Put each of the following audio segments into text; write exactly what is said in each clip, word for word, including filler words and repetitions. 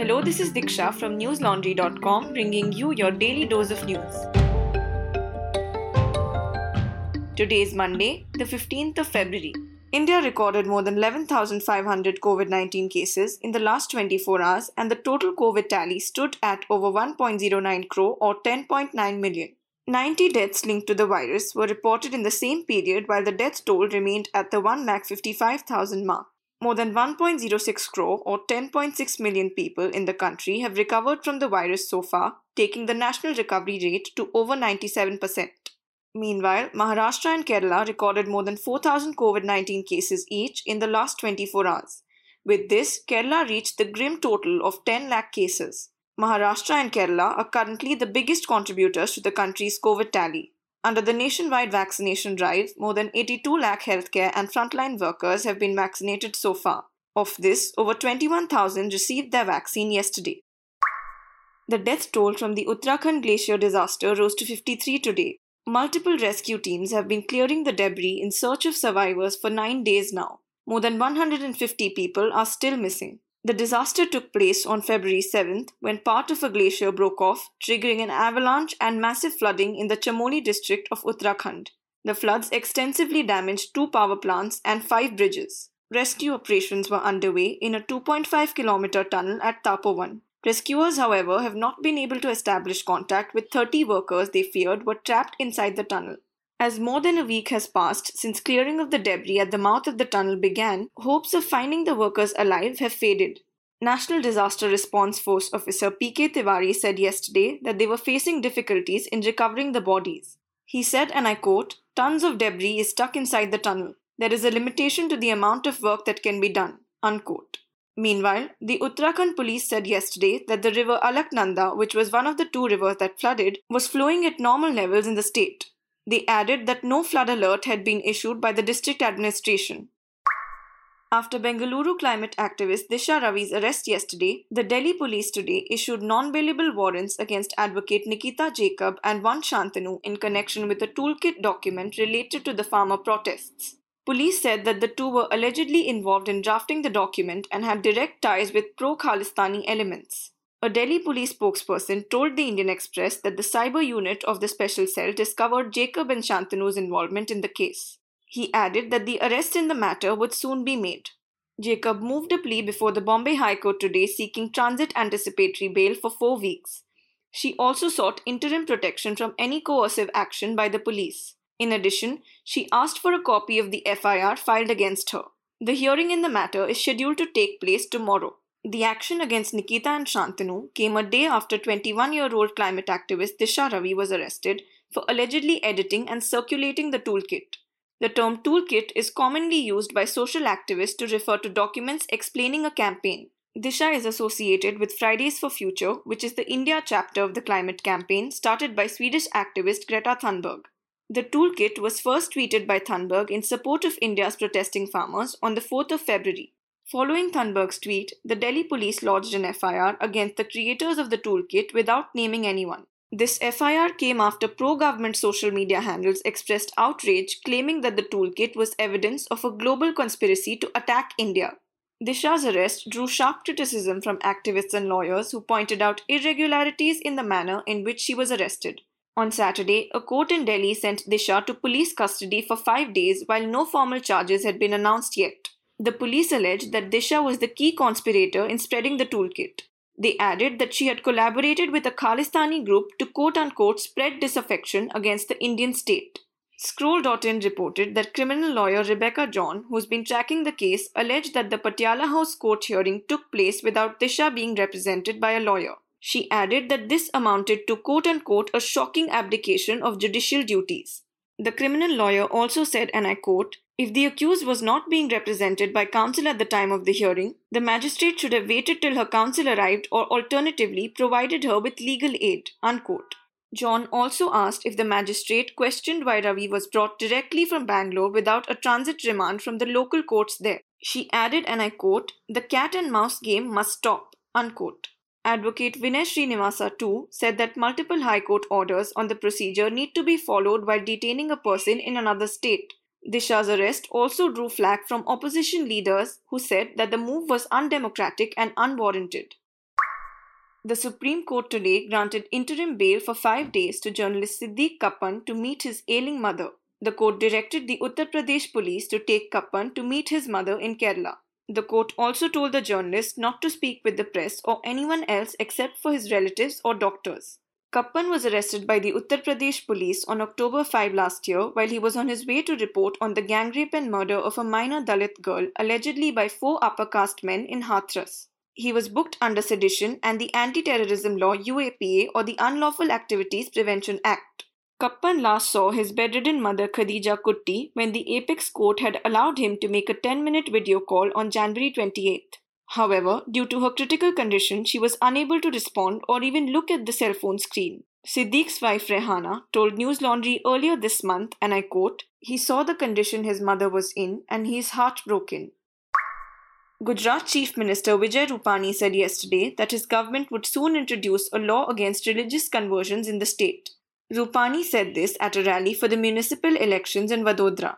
Hello, this is Diksha from newslaundry dot com bringing you your daily dose of news. Today is Monday, the fifteenth of February. India recorded more than eleven thousand five hundred COVID nineteen cases in the last twenty-four hours and the total COVID tally stood at over one point oh nine crore or ten point nine million. ninety deaths linked to the virus were reported in the same period while the death toll remained at the one lakh fifty-five thousand mark. More than one point oh six crore or ten point six million people in the country have recovered from the virus so far, taking the national recovery rate to over ninety-seven percent. Meanwhile, Maharashtra and Kerala recorded more than four thousand COVID nineteen cases each in the last twenty-four hours. With this, Kerala reached the grim total of ten lakh cases. Maharashtra and Kerala are currently the biggest contributors to the country's COVID tally. Under the nationwide vaccination drive, more than eighty-two lakh healthcare and frontline workers have been vaccinated so far. Of this, over twenty-one thousand received their vaccine yesterday. The death toll from the Uttarakhand glacier disaster rose to fifty-three today. Multiple rescue teams have been clearing the debris in search of survivors for nine days now. More than one hundred fifty people are still missing. The disaster took place on February seventh when part of a glacier broke off, triggering an avalanche and massive flooding in the Chamoli district of Uttarakhand. The floods extensively damaged two power plants and five bridges. Rescue operations were underway in a two point five kilometer tunnel at Tapovan. Rescuers, however, have not been able to establish contact with thirty workers they feared were trapped inside the tunnel. As more than a week has passed since clearing of the debris at the mouth of the tunnel began, hopes of finding the workers alive have faded. National Disaster Response Force Officer P K Tiwari said yesterday that they were facing difficulties in recovering the bodies. He said, and I quote, "Tons of debris is stuck inside the tunnel. There is a limitation to the amount of work that can be done," unquote. Meanwhile, the Uttarakhand police said yesterday that the river Alaknanda, which was one of the two rivers that flooded, was flowing at normal levels in the state. They added that no flood alert had been issued by the district administration. After Bengaluru climate activist Disha Ravi's arrest yesterday, the Delhi police today issued non-bailable warrants against advocate Nikita Jacob and one Shantanu in connection with a toolkit document related to the farmer protests. Police said that the two were allegedly involved in drafting the document and had direct ties with pro-Khalistani elements. A Delhi police spokesperson told the Indian Express that the cyber unit of the special cell discovered Jacob and Shantanu's involvement in the case. He added that the arrest in the matter would soon be made. Jacob moved a plea before the Bombay High Court today seeking transit anticipatory bail for four weeks. She also sought interim protection from any coercive action by the police. In addition, she asked for a copy of the F I R filed against her. The hearing in the matter is scheduled to take place tomorrow. The action against Nikita and Shantanu came a day after twenty-one-year-old climate activist Disha Ravi was arrested for allegedly editing and circulating the toolkit. The term toolkit is commonly used by social activists to refer to documents explaining a campaign. Disha is associated with Fridays for Future, which is the India chapter of the climate campaign started by Swedish activist Greta Thunberg. The toolkit was first tweeted by Thunberg in support of India's protesting farmers on the fourth of February. Following Thunberg's tweet, the Delhi police lodged an F I R against the creators of the toolkit without naming anyone. This F I R came after pro-government social media handles expressed outrage, claiming that the toolkit was evidence of a global conspiracy to attack India. Disha's arrest drew sharp criticism from activists and lawyers who pointed out irregularities in the manner in which she was arrested. On Saturday, a court in Delhi sent Disha to police custody for five days while no formal charges had been announced yet. The police alleged that Disha was the key conspirator in spreading the toolkit. They added that she had collaborated with a Khalistani group to quote-unquote spread disaffection against the Indian state. Scroll dot in reported that criminal lawyer Rebecca John, who's been tracking the case, alleged that the Patiala House court hearing took place without Disha being represented by a lawyer. She added that this amounted to quote-unquote a shocking abdication of judicial duties. The criminal lawyer also said, and I quote, "If the accused was not being represented by counsel at the time of the hearing, the magistrate should have waited till her counsel arrived or alternatively provided her with legal aid," unquote. John also asked if the magistrate questioned why Ravi was brought directly from Bangalore without a transit remand from the local courts there. She added, and I quote, "The cat and mouse game must stop," unquote. Advocate Vinay Srinivasa too said that multiple High Court orders on the procedure need to be followed while detaining a person in another state. Disha's arrest also drew flack from opposition leaders who said that the move was undemocratic and unwarranted. the Supreme Court today granted interim bail for five days to journalist Siddique Kappan to meet his ailing mother. The court directed the Uttar Pradesh police to take Kappan to meet his mother in Kerala. The court also told the journalist not to speak with the press or anyone else except for his relatives or doctors. Kappan was arrested by the Uttar Pradesh police on October fifth last year while he was on his way to report on the gang rape and murder of a minor Dalit girl allegedly by four upper caste men in Hathras. He was booked under sedition and the Anti-Terrorism Law U A P A or the Unlawful Activities Prevention Act. Kappan last saw his bedridden mother Khadija Kutti when the Apex Court had allowed him to make a ten-minute video call on January twenty-eighth. However, due to her critical condition, she was unable to respond or even look at the cell phone screen. Siddique's wife Rehana told News Laundry earlier this month, and I quote, "He saw the condition his mother was in and he is heartbroken." Gujarat Chief Minister Vijay Rupani said yesterday that his government would soon introduce a law against religious conversions in the state. Rupani said this at a rally for the municipal elections in Vadodara.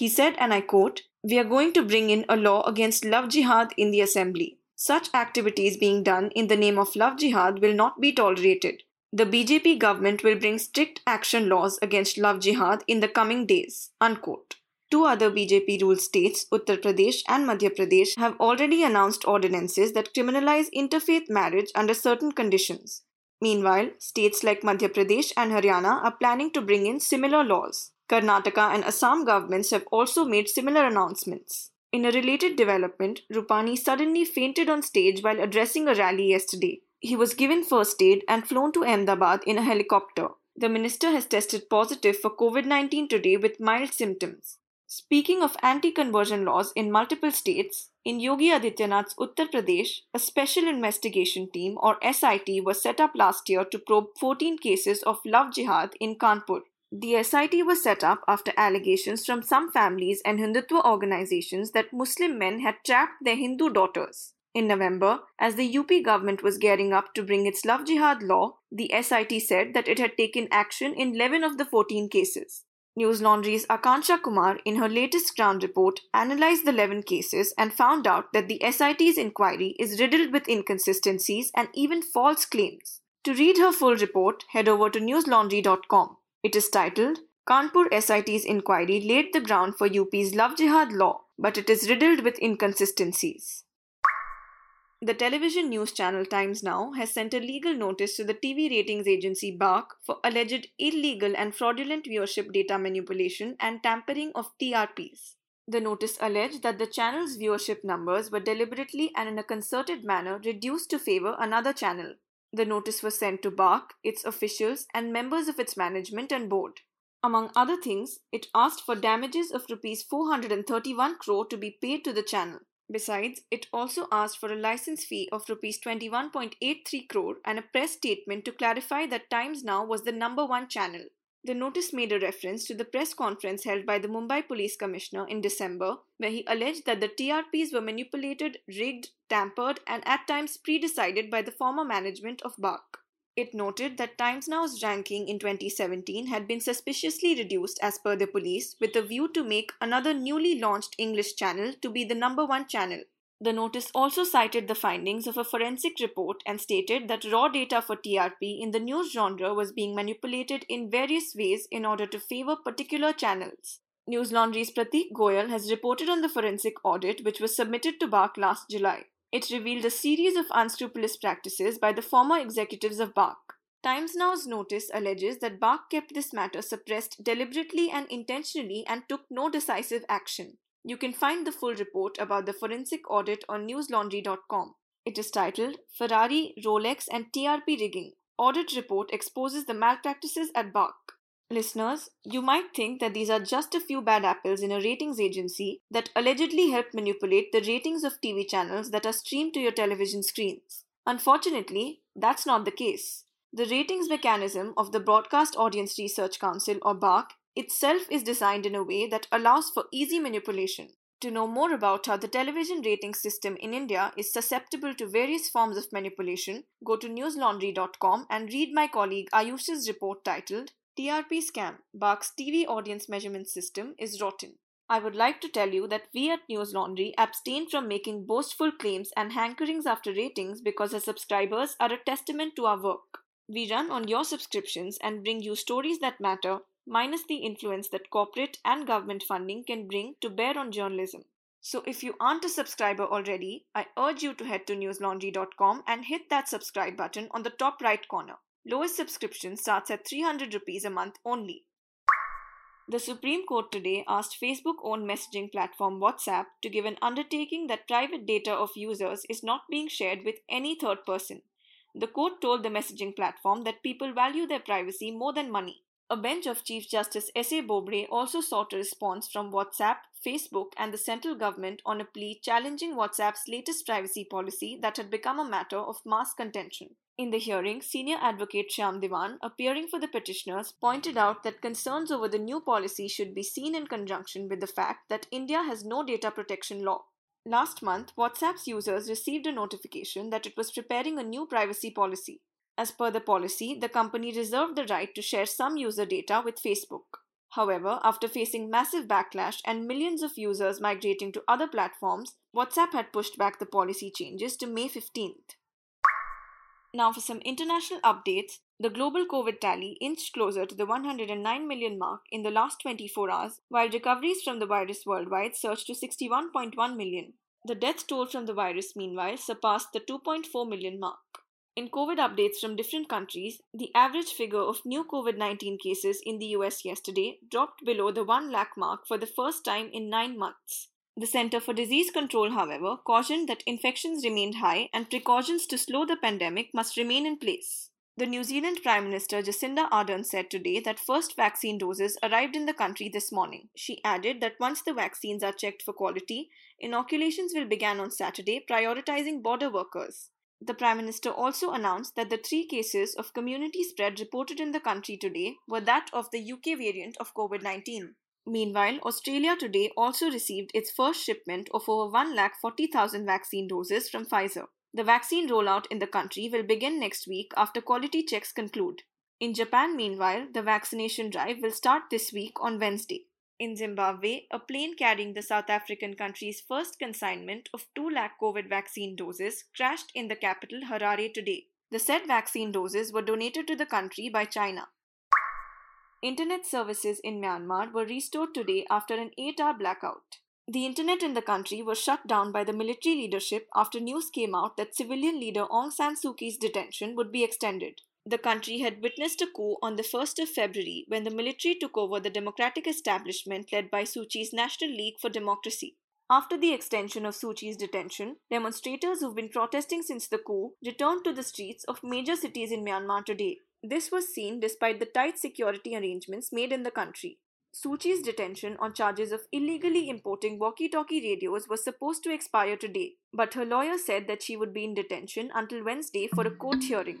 He said, and I quote, "We are going to bring in a law against love jihad in the assembly. Such activities being done in the name of love jihad will not be tolerated. The B J P government will bring strict action laws against love jihad in the coming days," unquote. Two other B J P-ruled states, Uttar Pradesh and Madhya Pradesh, have already announced ordinances that criminalize interfaith marriage under certain conditions. Meanwhile, states like Madhya Pradesh and Haryana are planning to bring in similar laws. Karnataka and Assam governments have also made similar announcements. In a related development, Rupani suddenly fainted on stage while addressing a rally yesterday. He was given first aid and flown to Ahmedabad in a helicopter. The minister has tested positive for covid nineteen today with mild symptoms. Speaking of anti-conversion laws in multiple states, in Yogi Adityanath's Uttar Pradesh, a special investigation team or S I T was set up last year to probe fourteen cases of love jihad in Kanpur. The S I T was set up after allegations from some families and Hindutva organizations that Muslim men had trapped their Hindu daughters. In November, as the U P government was gearing up to bring its love jihad law, the S I T said that it had taken action in eleven of the fourteen cases. News Laundry's Akansha Kumar, in her latest Crown report, analysed the eleven cases and found out that the S I T's inquiry is riddled with inconsistencies and even false claims. To read her full report, head over to news laundry dot com. It is titled, "Kanpur S I T's Inquiry Laid the Ground for U P's Love Jihad Law, but it is riddled with inconsistencies." The television news channel Times Now has sent a legal notice to the T V ratings agency BARC for alleged illegal and fraudulent viewership data manipulation and tampering of T R Ps. The notice alleged that the channel's viewership numbers were deliberately and in a concerted manner reduced to favour another channel. The notice was sent to BARC, its officials and members of its management and board. Among other things, it asked for damages of four hundred thirty-one crore rupees to be paid to the channel. Besides, it also asked for a license fee of twenty-one point eight three crore rupees and a press statement to clarify that Times Now was the number one channel. The notice made a reference to the press conference held by the Mumbai Police Commissioner in December, where he alleged that the T R Ps were manipulated, rigged, tampered, and at times pre-decided by the former management of BARC. It noted that Times Now's ranking in twenty seventeen had been suspiciously reduced as per the police, with a view to make another newly launched English channel to be the number one channel. The notice also cited the findings of a forensic report and stated that raw data for T R P in the news genre was being manipulated in various ways in order to favor particular channels. News Laundry's Prateek Goyal has reported on the forensic audit which was submitted to BARC last July. It revealed a series of unscrupulous practices by the former executives of BARC. Times Now's notice alleges that BARC kept this matter suppressed deliberately and intentionally and took no decisive action. You can find the full report about the forensic audit on news laundry dot com. It is titled, "Ferrari, Rolex and T R P Rigging. Audit Report Exposes the Malpractices at BARC." Listeners, you might think that these are just a few bad apples in a ratings agency that allegedly help manipulate the ratings of T V channels that are streamed to your television screens. Unfortunately, that's not the case. The ratings mechanism of the Broadcast Audience Research Council, or BARC, itself is designed in a way that allows for easy manipulation. To know more about how the television rating system in India is susceptible to various forms of manipulation, go to news laundry dot com and read my colleague Ayush's report titled, "T R P Scam, BARC's T V Audience Measurement System is Rotten." I would like to tell you that we at News Laundry abstain from making boastful claims and hankerings after ratings because our subscribers are a testament to our work. We run on your subscriptions and bring you stories that matter, minus the influence that corporate and government funding can bring to bear on journalism. So if you aren't a subscriber already, I urge you to head to news laundry dot com and hit that subscribe button on the top right corner. Lowest subscription starts at three hundred rupees a month only. The Supreme Court today asked Facebook-owned messaging platform WhatsApp to give an undertaking that private data of users is not being shared with any third person. The court told the messaging platform that people value their privacy more than money. A bench of Chief Justice S. A. Bobde also sought a response from WhatsApp, Facebook and the central government on a plea challenging WhatsApp's latest privacy policy that had become a matter of mass contention. In the hearing, senior advocate Shyam Diwan, appearing for the petitioners, pointed out that concerns over the new policy should be seen in conjunction with the fact that India has no data protection law. Last month, WhatsApp's users received a notification that it was preparing a new privacy policy. As per the policy, the company reserved the right to share some user data with Facebook. However, after facing massive backlash and millions of users migrating to other platforms, WhatsApp had pushed back the policy changes to May fifteenth. Now for some international updates, the global COVID tally inched closer to the one hundred nine million mark in the last twenty-four hours, while recoveries from the virus worldwide surged to sixty-one point one million. The death toll from the virus, meanwhile, surpassed the two point four million mark. In COVID updates from different countries, the average figure of new COVID nineteen cases in the U S yesterday dropped below the one lakh mark for the first time in nine months. The Center for Disease Control, however, cautioned that infections remained high and precautions to slow the pandemic must remain in place. The New Zealand Prime Minister Jacinda Ardern said today that first vaccine doses arrived in the country this morning. She added that once the vaccines are checked for quality, inoculations will begin on Saturday, prioritizing border workers. The Prime Minister also announced that the three cases of community spread reported in the country today were that of the U K variant of COVID nineteen. Meanwhile, Australia today also received its first shipment of over one lakh forty thousand vaccine doses from Pfizer. The vaccine rollout in the country will begin next week after quality checks conclude. In Japan, meanwhile, the vaccination drive will start this week on Wednesday. In Zimbabwe, a plane carrying the South African country's first consignment of two lakh COVID vaccine doses crashed in the capital Harare today. The said vaccine doses were donated to the country by China. Internet services in Myanmar were restored today after an eight-hour blackout. The internet in the country was shut down by the military leadership after news came out that civilian leader Aung San Suu Kyi's detention would be extended. The country had witnessed a coup on the first of February when the military took over the democratic establishment led by Suu Kyi's National League for Democracy. After the extension of Suu Kyi's detention, demonstrators who've been protesting since the coup returned to the streets of major cities in Myanmar today. This was seen despite the tight security arrangements made in the country. Suu Kyi's detention on charges of illegally importing walkie-talkie radios was supposed to expire today, but her lawyer said that she would be in detention until Wednesday for a court hearing.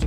To